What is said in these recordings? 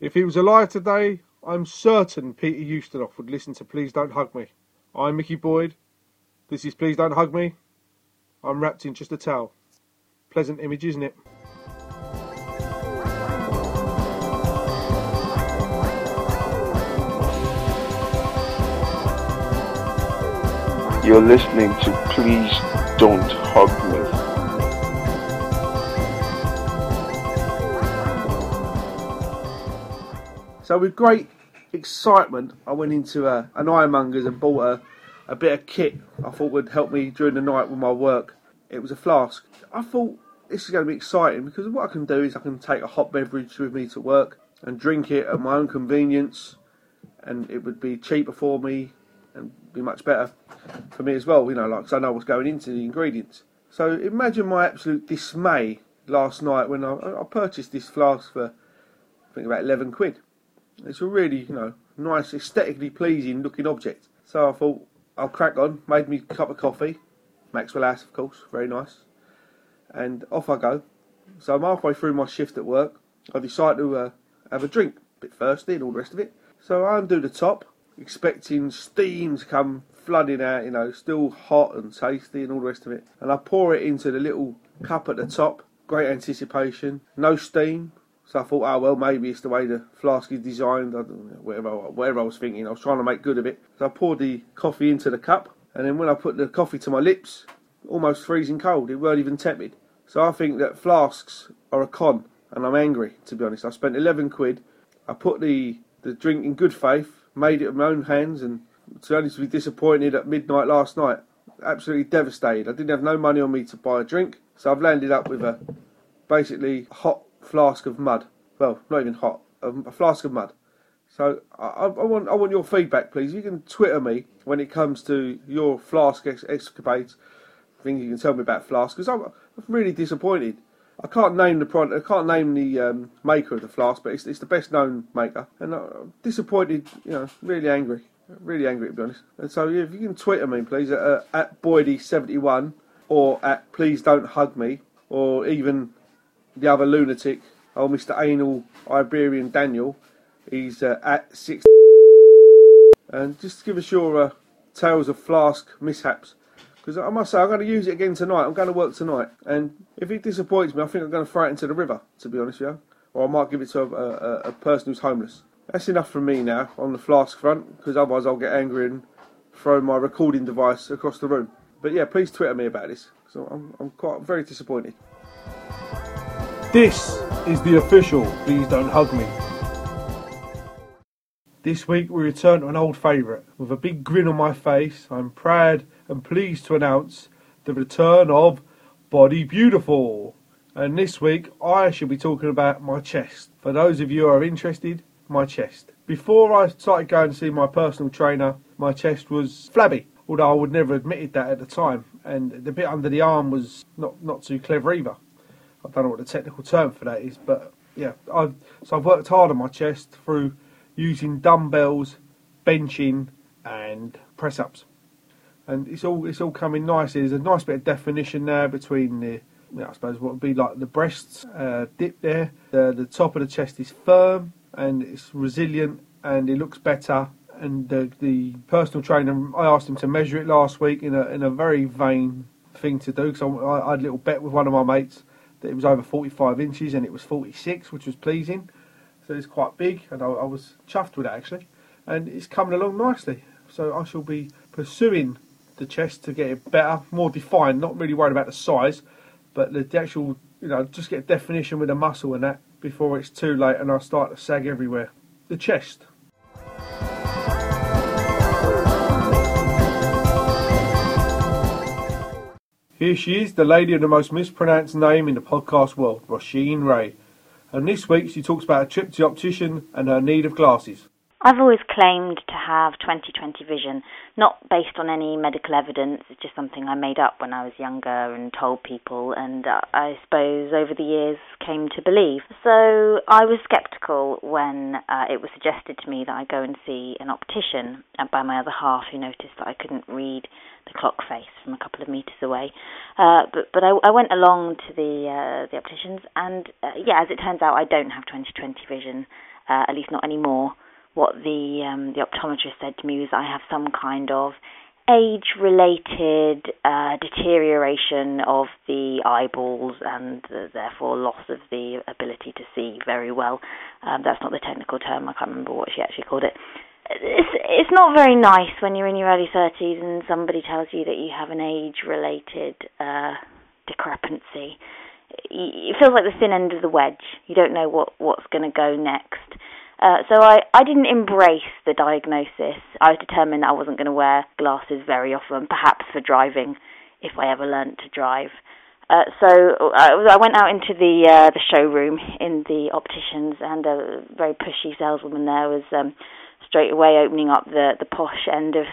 If he was alive today, I'm certain Peter Ustinov would listen to Please Don't Hug Me. I'm Mickey Boyd. This is Please Don't Hug Me. I'm wrapped in just a towel. Pleasant image, isn't it? You're listening to Please Don't Hug Me. So with great excitement, I went into an ironmonger's and bought a bit of kit I thought would help me during the night with my work. It was a flask. I thought this is going to be exciting because what I can do is I can take a hot beverage with me to work and drink it at my own convenience, and it would be cheaper for me and be much better for me as well, you know, like, 'cause I know what's going into the ingredients. So imagine my absolute dismay last night when I purchased this flask for I think about 11 quid. It's a really, you know, nice, aesthetically pleasing looking object. So I thought I'll crack on, made me a cup of coffee, Maxwell House of course, very nice, and off I go. So I'm halfway through my shift at work. I decide to have a drink, a bit thirsty and all the rest of it. So I undo the top, expecting steam to come flooding out, you know, still hot and tasty and all the rest of it. And I pour it into the little cup at the top, great anticipation, no steam. So I thought, oh well, maybe it's the way the flask is designed, I don't know, whatever I was thinking, I was trying to make good of it. So I poured the coffee into the cup, and then when I put the coffee to my lips, almost freezing cold, it weren't even tepid. So I think that flasks are a con, and I'm angry, to be honest. I spent 11 quid, I put the drink in good faith, made it with my own hands, and to only to be disappointed at midnight last night. Absolutely devastated. I didn't have no money on me to buy a drink, so I've landed up with a basically hot flask of mud. Well, not even hot, a flask of mud. So I want your feedback, please. You can Twitter me when it comes to your flask escapades. I think you can tell me about flasks, because I'm really disappointed. I can't name the product. I can't name the maker of the flask, but it's the best known maker. And I'm disappointed, you know, really angry to be honest. And so yeah, if you can Twitter me, please, at Boydie71 or at Please Don't Hug Me, or even the other lunatic, old Mr. Anal Iberian Daniel. He's at 6. And just give us your tales of flask mishaps. Because I must say, I'm going to use it again tonight. I'm going to work tonight. And if it disappoints me, I think I'm going to throw it into the river, to be honest with you. Or I might give it to a person who's homeless. That's enough from me now on the flask front, because otherwise I'll get angry and throw my recording device across the room. But yeah, please Twitter me about this, because I'm very disappointed. This is the official Please Don't Hug Me. This week we return to an old favourite. With a big grin on my face, I'm proud and pleased to announce the return of Body Beautiful. And this week I shall be talking about my chest. For those of you who are interested, my chest. Before I started going to see my personal trainer, my chest was flabby, although I would never admitted that at the time. And the bit under the arm was not too clever either. I don't know what the technical term for that is, but yeah. I've worked hard on my chest through using dumbbells, benching and press-ups. And it's all coming nicely. There's a nice bit of definition there between the, you know, I suppose what would be like the breasts dip there. The top of the chest is firm and it's resilient and it looks better. And the personal trainer, I asked him to measure it last week in a very vain thing to do, because I had a little bet with one of my mates that it was over 45 inches and it was 46, which was pleasing. So it's quite big, and I was chuffed with it actually, and it's coming along nicely. So I shall be pursuing the chest to get it better, more defined, not really worried about the size, but the actual, you know, just get definition with the muscle and that before it's too late and I start to sag everywhere. The chest. Here she is, the lady of the most mispronounced name in the podcast world, Roisin Ray. And this week she talks about a trip to the optician and her need of glasses. I've always claimed to have 20/20 vision, not based on any medical evidence. It's just something I made up when I was younger and told people, and I suppose over the years came to believe. So I was sceptical when it was suggested to me that I go and see an optician by my other half, who noticed that I couldn't read the clock face from a couple of metres away. But I went along to the opticians, and yeah, as it turns out, I don't have 20/20 vision. at least not anymore. What the optometrist said to me was I have some kind of age-related deterioration of the eyeballs and therefore loss of the ability to see very well. That's not the technical term. I can't remember what she actually called it. It's not very nice when you're in your early 30s and somebody tells you that you have an age-related decrepency. It feels like the thin end of the wedge. You don't know what's going to go next. So I didn't embrace the diagnosis. I was determined I wasn't going to wear glasses very often, perhaps for driving, if I ever learnt to drive. So I went out into the showroom in the opticians, and a very pushy saleswoman there was straight away opening up the posh end of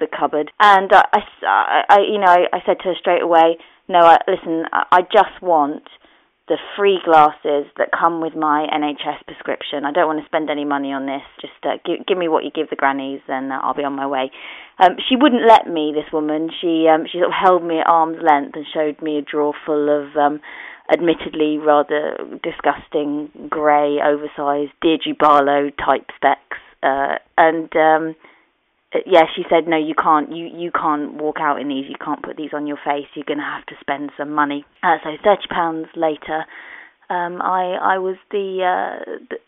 the cupboard. And I said to her straight away, No, listen, I just want the free glasses that come with my NHS prescription. I don't want to spend any money on this. Just give me what you give the grannies and I'll be on my way. She wouldn't let me, this woman. She sort of held me at arm's length and showed me a drawer full of admittedly rather disgusting grey, oversized Deirdre Barlow type specs. She said, no, you can't. You can't walk out in these. You can't put these on your face. You're going to have to spend some money. So £30 later, I was the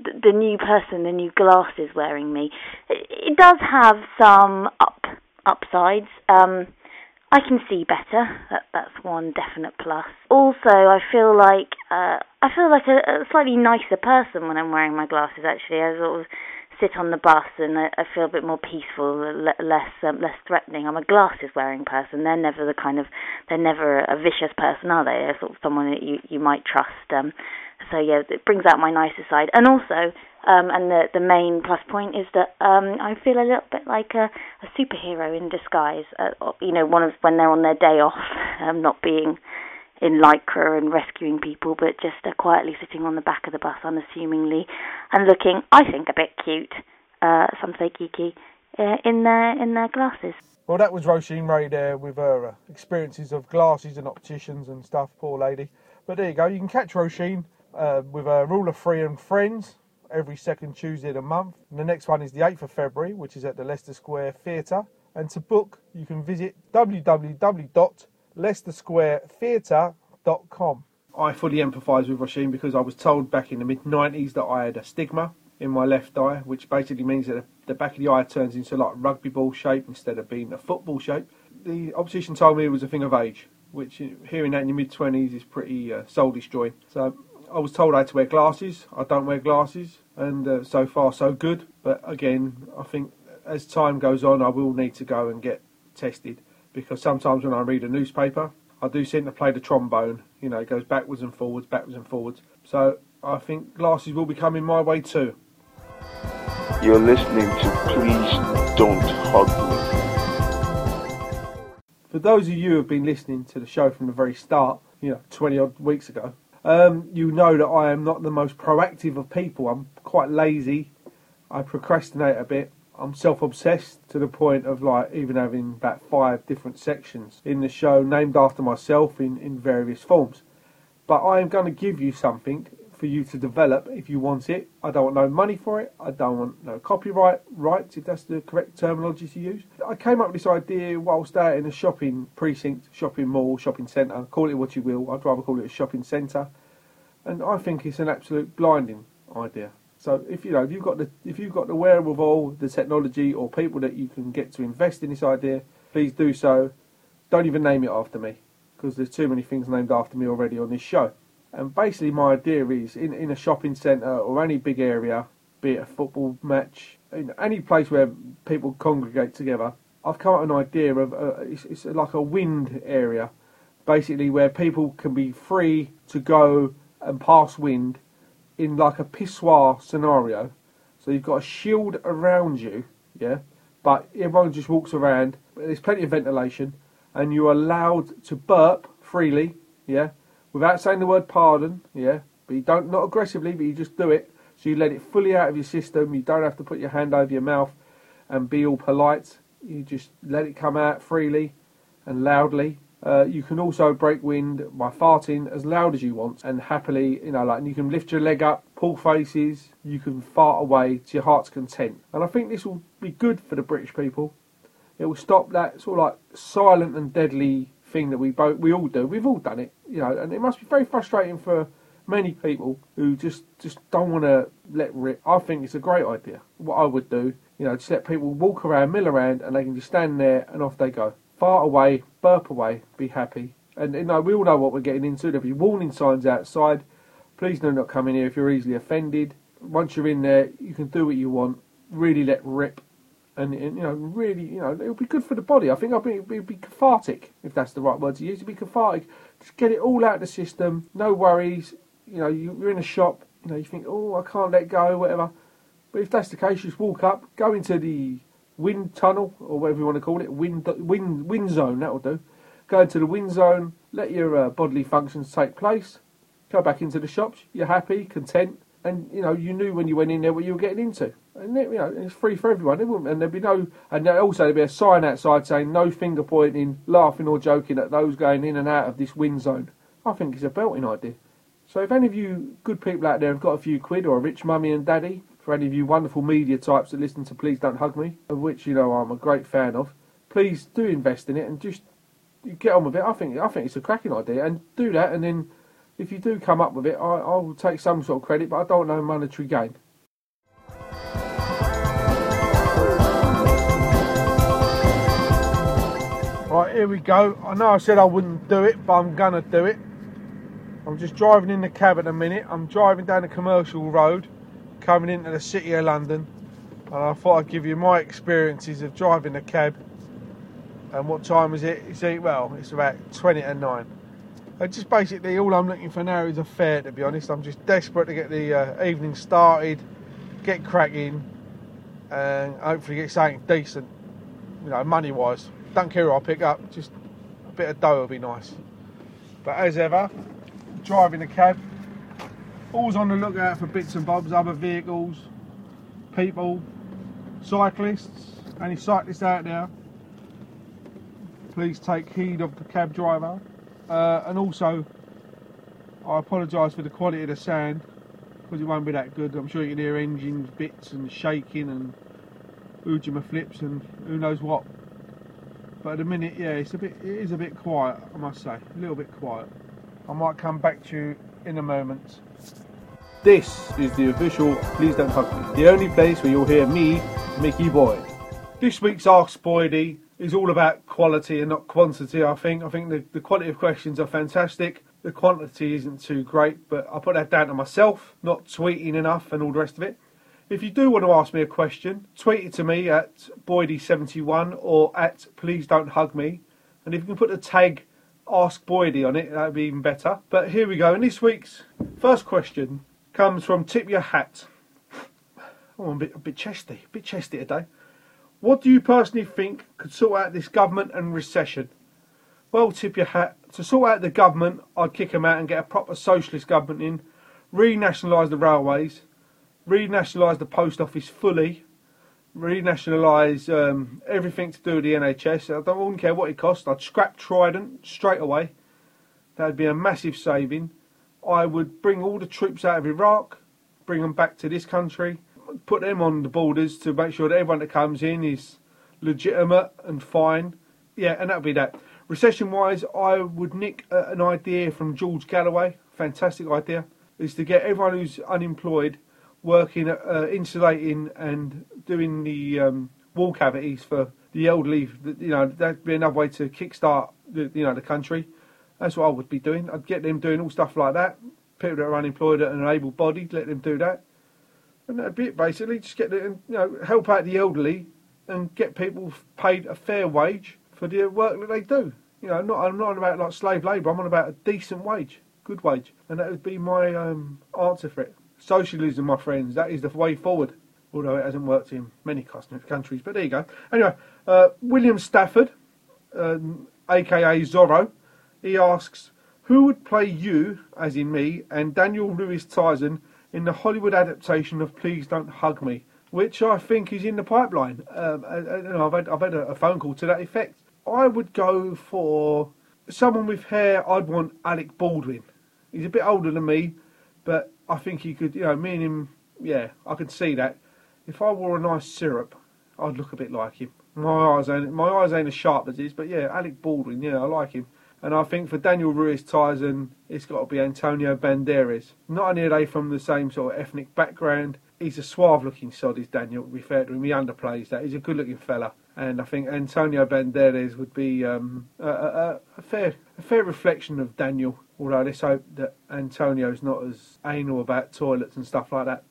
new person, the new glasses wearing me. It does have some upsides. I can see better. That's one definite plus. Also, I feel like a slightly nicer person when I'm wearing my glasses. Actually, I sort of sit on the bus and I feel a bit more peaceful, less threatening. I'm a glasses wearing person. They're never a vicious person, are they? They're sort of someone that you might trust. So it brings out my nicer side. And also, and the main plus point is that I feel a little bit like a superhero in disguise. One of when they're on their day off, not being in Lycra and rescuing people, but just quietly sitting on the back of the bus unassumingly and looking, I think, a bit cute, some say geeky, in their glasses. Well, that was Roisin Ray there with her experiences of glasses and opticians and stuff, poor lady. But there you go, you can catch Roisin with her Rule of Three and Friends every second Tuesday of the month. And the next one is the 8th of February, which is at the Leicester Square Theatre. And to book, you can visit www.LeicesterSquareTheatre.com. I fully empathise with Roisin because I was told back in the mid-90s that I had a stigma in my left eye, which basically means that the back of the eye turns into like rugby ball shape instead of being a football shape. The optician told me it was a thing of age, which hearing that in your mid-20s is pretty soul destroying. So I was told I had to wear glasses. I don't wear glasses, and so far so good. But again, I think as time goes on I will need to go and get tested, because sometimes when I read a newspaper I do seem to play the trombone. You know, it goes backwards and forwards. So I think glasses will be coming my way too. You're listening to Please Don't Hug Me. For those of you who have been listening to the show from the very start, 20 odd weeks ago, you know that I am not the most proactive of people. I'm quite lazy. I procrastinate a bit. I'm self-obsessed to the point of even having about 5 different sections in the show named after myself in various forms. But I am going to give you something for you to develop if you want it. I don't want no money for it. I don't want no copyright rights, if that's the correct terminology to use. I came up with this idea whilst out in a shopping precinct, shopping mall, shopping centre. Call it what you will. I'd rather call it a shopping centre. And I think it's an absolute blinding idea. So if you've got the wherewithal, the technology, or people that you can get to invest in this idea, please do so. Don't even name it after me, because there's too many things named after me already on this show. And basically my idea is in a shopping centre or any big area, be it a football match, in any place where people congregate together, I've come up with an idea of it's like a wind area, basically where people can be free to go and pass wind in like a pissoir scenario. So you've got a shield around you, yeah, but everyone just walks around, there's plenty of ventilation, and you're allowed to burp freely, yeah, without saying the word pardon, yeah, but you don't, not aggressively, but you just do it, so you let it fully out of your system, you don't have to put your hand over your mouth and be all polite, you just let it come out freely and loudly, You can also break wind by farting as loud as you want, and happily, and you can lift your leg up, pull faces, you can fart away to your heart's content. And I think this will be good for the British people. It will stop that sort of like silent and deadly thing that we all do. We've all done it, and it must be very frustrating for many people who just don't want to let rip. I think it's a great idea. What I would do, just let people walk around, mill around, and they can just stand there and off they go. Fart away, burp away, be happy. And we all know what we're getting into. There'll be warning signs outside. Please do not come in here if you're easily offended. Once you're in there, you can do what you want. Really let rip. And it'll be good for the body. I think it'd be cathartic, if that's the right word to use. It'd be cathartic. Just get it all out of the system. No worries. You're in a shop. You think, oh, I can't let go, whatever. But if that's the case, you just walk up, go into the wind tunnel, or whatever you want to call it, wind zone, that'll do. Go into the wind zone, let your bodily functions take place, go back into the shops, you're happy, content, and you knew when you went in there what you were getting into. And it's free for everyone, and there'd be a sign outside saying no finger pointing, laughing or joking at those going in and out of this wind zone. I think it's a belting idea. So if any of you good people out there have got a few quid or a rich mummy and daddy, for any of you wonderful media types that listen to Please Don't Hug Me, of which I'm a great fan of, please do invest in it and just get on with it. I think it's a cracking idea, and do that, and then if you do come up with it, I will take some sort of credit, but I don't know monetary gain. Right, here we go. I know I said I wouldn't do it, but I'm gonna do it. I'm just driving in the cab at the minute. I'm driving down a commercial road, coming into the city of London, and I thought I'd give you my experiences of driving a cab. And what time is it? It's about 20 to 9. And just basically all I'm looking for now is a fare, to be honest. I'm just desperate to get the evening started, get cracking, and hopefully get something decent, money wise. Don't care who I pick up, just a bit of dough would be nice. But as ever, driving a cab, always on the lookout for bits and bobs, other vehicles, people, cyclists. Any cyclists out there, please take heed of the cab driver. And also, I apologise for the quality of the sound, because it won't be that good. I'm sure you can hear engines, bits and shaking and oojima flips and who knows what. But at the minute, yeah, it is a bit quiet, I must say, a little bit quiet. I might come back to you in a moment. This is the official Please Don't Hug Me, the only place where you'll hear me, Mickey Boyd. This week's Ask Boydie is all about quality and not quantity, I think. I think the quality of questions are fantastic. The quantity isn't too great, but I put that down to myself, not tweeting enough and all the rest of it. If you do want to ask me a question, tweet it to me at Boydie71 or at Please Don't Hug Me. And if you can put the tag Ask Boydie on it, that would be even better. But here we go, and this week's first question comes from Tip Your Hat. Oh, I'm a bit chesty today. What do you personally think could sort out this government and recession? Well, Tip Your Hat, to sort out the government, I'd kick them out and get a proper socialist government in, renationalise the railways, renationalise the post office fully, renationalise everything to do with the NHS. I wouldn't care what it costs. I'd scrap Trident straight away. That would be a massive saving. I would bring all the troops out of Iraq, bring them back to this country, put them on the borders to make sure that everyone that comes in is legitimate and fine. Yeah, and that would be that. Recession-wise, I would nick an idea from George Galloway. Fantastic idea. Is to get everyone who's unemployed working at insulating and doing the wall cavities for the elderly. That'd be another way to kickstart the country. That's what I would be doing. I'd get them doing all stuff like that. People that are unemployed and are able-bodied, let them do that. And that'd be it, basically. Just get them, help out the elderly and get people paid a fair wage for the work that they do. I'm not on about like slave labour. I'm on about a decent wage, good wage. And that would be my answer for it. Socialism, my friends, that is the way forward. Although it hasn't worked in many countries, but there you go. Anyway, William Stafford, aka Zorro, he asks, who would play you, as in me, and Daniel Lewis Tyson in the Hollywood adaptation of Please Don't Hug Me, which I think is in the pipeline. I've had a phone call to that effect. I would go for someone with hair, I'd want Alec Baldwin. He's a bit older than me, but I think he could, you know, me and him, yeah, I could see that. If I wore a nice syrup, I'd look a bit like him. My eyes ain't as sharp as his, but yeah, Alec Baldwin, yeah, I like him. And I think for Daniel Lewis Tyson, it's got to be Antonio Banderas. Not only are they from the same sort of ethnic background, he's a suave-looking sod, is Daniel, to be fair to him. He underplays that. He's a good-looking fella. And I think Antonio Banderas would be a fair reflection of Daniel, although let's hope that Antonio's not as anal about toilets and stuff like that.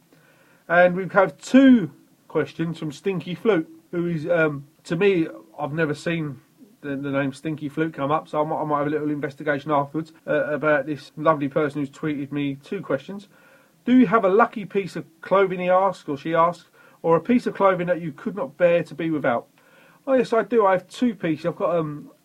And we have two questions from Stinky Flute, who is, to me, I've never seen the name Stinky Flute come up, so I might have a little investigation afterwards about this lovely person who's tweeted me two questions. Do you have a lucky piece of clothing, he asks, or she asks, or a piece of clothing that you could not bear to be without? Oh yes, I do. I have two pieces. I've got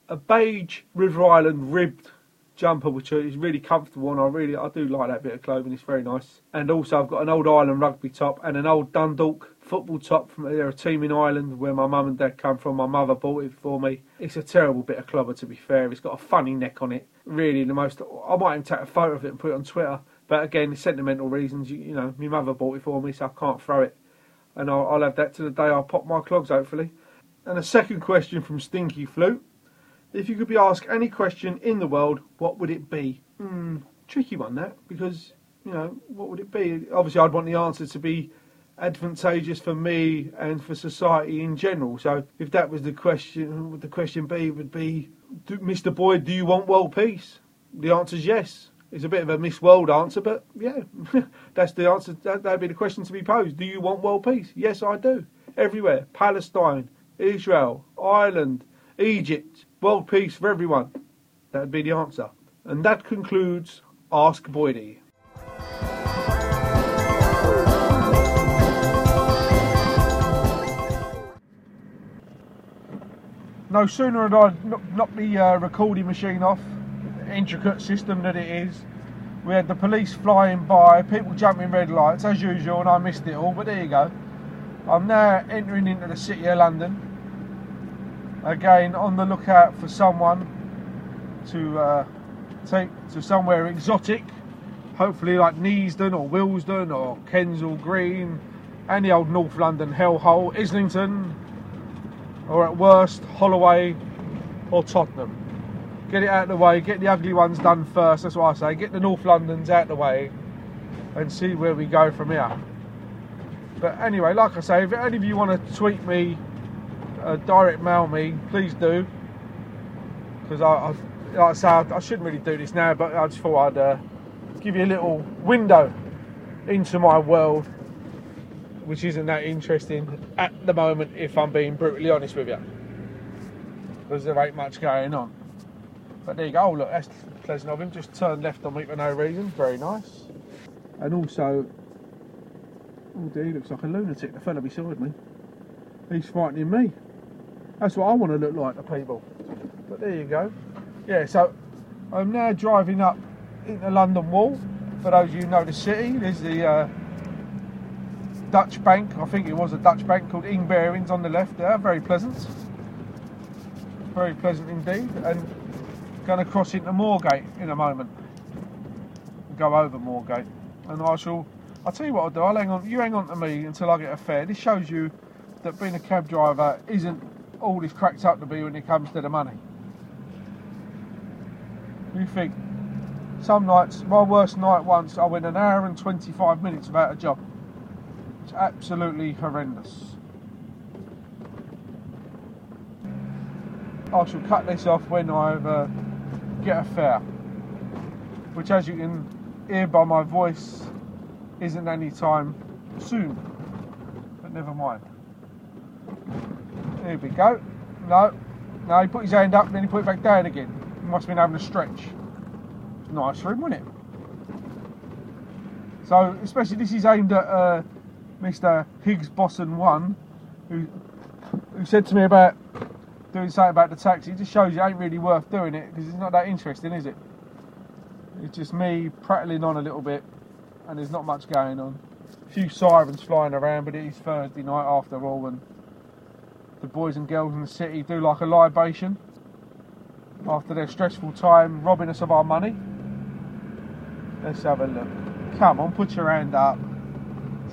a beige River Island ribbed jumper, which is really comfortable, and I do like that bit of clothing. It's very nice. And also, I've got an old Ireland rugby top and an old Dundalk football top from a team in Ireland where my mum and dad come from. My mother bought it for me. It's a terrible bit of clobber, to be fair. It's got a funny neck on it. Really, the most. I might even take a photo of it and put it on Twitter. But again, sentimental reasons. You know, my mother bought it for me, so I can't throw it. And I'll have that to the day I pop my clogs, hopefully. And a second question from Stinky Flute. If you could be asked any question in the world, what would it be? Tricky one, that, because, you know, what would it be? Obviously, I'd want the answer to be advantageous for me and for society in general. So if that was the question, would the question be, would be, Mr. Boyd, do you want world peace? The answer's yes. It's a bit of a Miss World answer, but yeah, that's the answer. That'd be the question to be posed. Do you want world peace? Yes, I do. Everywhere. Palestine, Israel, Ireland, Egypt, world peace for everyone. That would be the answer. And that concludes Ask Boydie. No sooner had I knocked the recording machine off, the intricate system that it is, we had the police flying by, people jumping red lights as usual, and I missed it all, but there you go. I'm now entering into the city of London. Again, on the lookout for someone to take to somewhere exotic, hopefully like Neasden or Willesden or Kensal Green, and the old North London hellhole, Islington, or at worst, Holloway or Tottenham. Get it out of the way, get the ugly ones done first, that's what I say, get the North Londons out of the way and see where we go from here. But anyway, like I say, if any of you want to tweet me, direct mail me, please do, because I shouldn't really do this now, but I just thought I'd give you a little window into my world, which isn't that interesting at the moment, if I'm being brutally honest with you, because there ain't much going on. But there you go. Oh, look, that's pleasant of him, just turned left on me for no reason. Very nice. And also, oh dear, he looks like a lunatic, the fella beside me. He's frightening me. That's what I want to look like to people. But there you go. Yeah, so I'm now driving up into London Wall. For those of you who know the city, there's the Dutch bank. I think it was a Dutch bank called ING on the left there. Very pleasant. Very pleasant indeed. And going to cross into Moorgate in a moment. Go over Moorgate. And I'll tell you what I'll do. I'll hang on. You hang on to me until I get a fare. This shows you that being a cab driver isn't all it's cracked up to be when it comes to the money. You think, some nights, my worst night once, I went an hour and 25 minutes without a job. It's absolutely horrendous. I shall cut this off when I get a fare, which, as you can hear by my voice, isn't any time soon, but never mind. There we go. No, he put his hand up and then he put it back down again. He must have been having a stretch. It's nice for him, wasn't it? So, especially this is aimed at Mr. Higgs Boson One, who said to me about doing something about the taxi. It just shows you it ain't really worth doing it, because it's not that interesting, is it? It's just me prattling on a little bit, and there's not much going on. A few sirens flying around, but it is Thursday night after all, and the boys and girls in the city do like a libation. after their stressful time robbing us of our money? Let's have a look. Come on, put your hand up.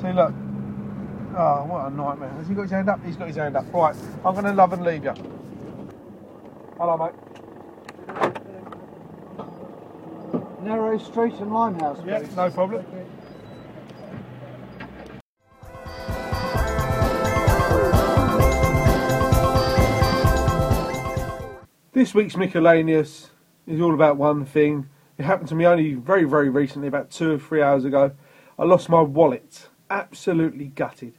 See, look. Oh, what a nightmare. Has he got his hand up? He's got his hand up. Right, I'm going to love and leave you. Hello, mate. Narrow Street and Limehouse, please. Yeah, no problem. Okay. This week's miscellaneous is all about one thing. It happened to me only very, very recently, about 2 or 3 hours ago. I lost my wallet. Absolutely gutted.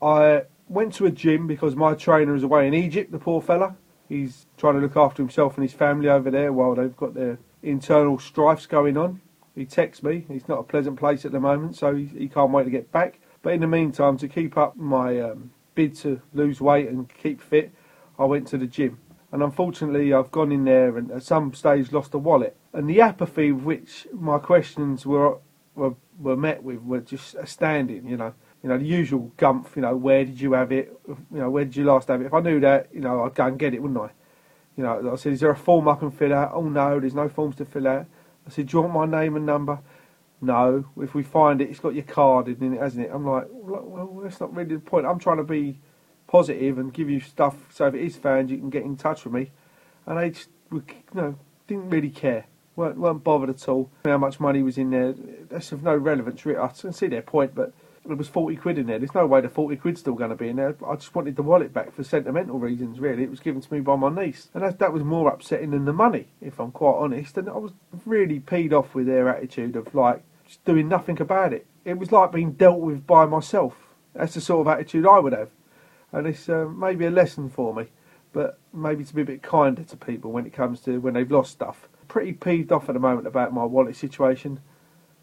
I went to a gym because my trainer is away in Egypt, the poor fella. He's trying to look after himself and his family over there while they've got their internal strifes going on. He texts me. It's not a pleasant place at the moment, so he can't wait to get back. But in the meantime, to keep up my bid to lose weight and keep fit, I went to the gym. And unfortunately, I've gone in there and at some stage lost a wallet. And the apathy with which my questions were met with were just astounding. You know the usual gumph. You know, where did you have it? You know, where did you last have it? If I knew that, you know, I'd go and get it, wouldn't I? You know, I said, is there a form I can fill out? Oh no, there's no forms to fill out. I said, do you want my name and number? No. If we find it, it's got your card in it, hasn't it? I'm like, well, that's not really the point. I'm trying to be positive and give you stuff so if it is found you can get in touch with me, and they just, you know, didn't really care, weren't bothered at all how much money was in there. That's of no relevance really. I can see their point, but it was 40 quid in there. There's no way the 40 quid's still going to be in there. I just wanted the wallet back for sentimental reasons really. It was given to me by my niece, and that was more upsetting than the money, if I'm quite honest. And I was really peed off with their attitude of like just doing nothing about it. It was like being dealt with by myself. That's the sort of attitude I would have. And it's maybe a lesson for me, but maybe to be a bit kinder to people when it comes to when they've lost stuff. Pretty peeved off at the moment about my wallet situation,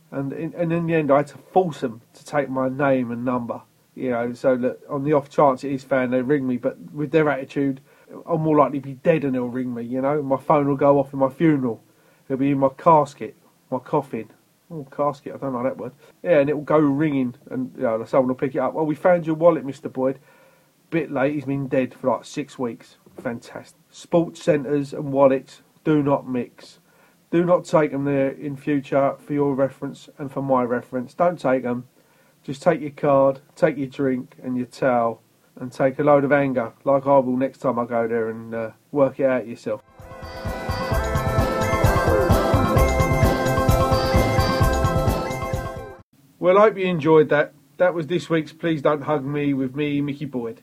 and in the end I had to force them to take my name and number. You know, so that on the off chance it is found, they ring me. But with their attitude, I'm more likely to be dead and they'll ring me. You know, my phone will go off in my funeral. It'll be in my casket, my coffin. Oh, casket, I don't like that word. Yeah, and it will go ringing, and you know, someone will pick it up. Well, we found your wallet, Mr. Boyd. Bit late, he's been dead for like 6 weeks. Fantastic. Sports centres and wallets do not mix. Do not take them there in future for your reference and for my reference. Don't take them. Just take your card, take your drink and your towel, and take a load of anger like I will next time I go there, and work it out yourself. Well, I hope you enjoyed that. That was this week's Please Don't Hug Me with me, Mickey Boyd.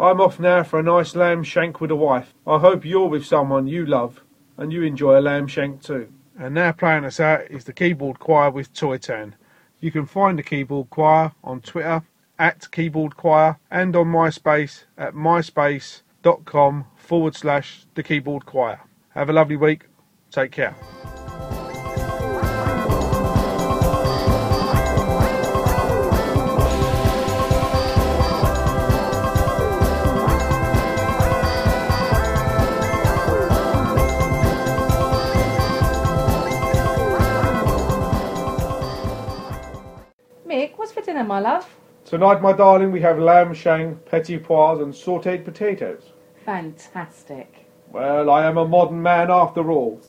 I'm off now for a nice lamb shank with a wife. I hope you're with someone you love and you enjoy a lamb shank too. And now playing us out is the Keyboard Choir with Toy Tan. You can find the Keyboard Choir on Twitter @KeyboardChoir and on MySpace at myspace.com/The Keyboard Choir. Have a lovely week. Take care. My love. Tonight, my darling, we have lamb shank, petit pois and sautéed potatoes. Fantastic. Well, I am a modern man after all.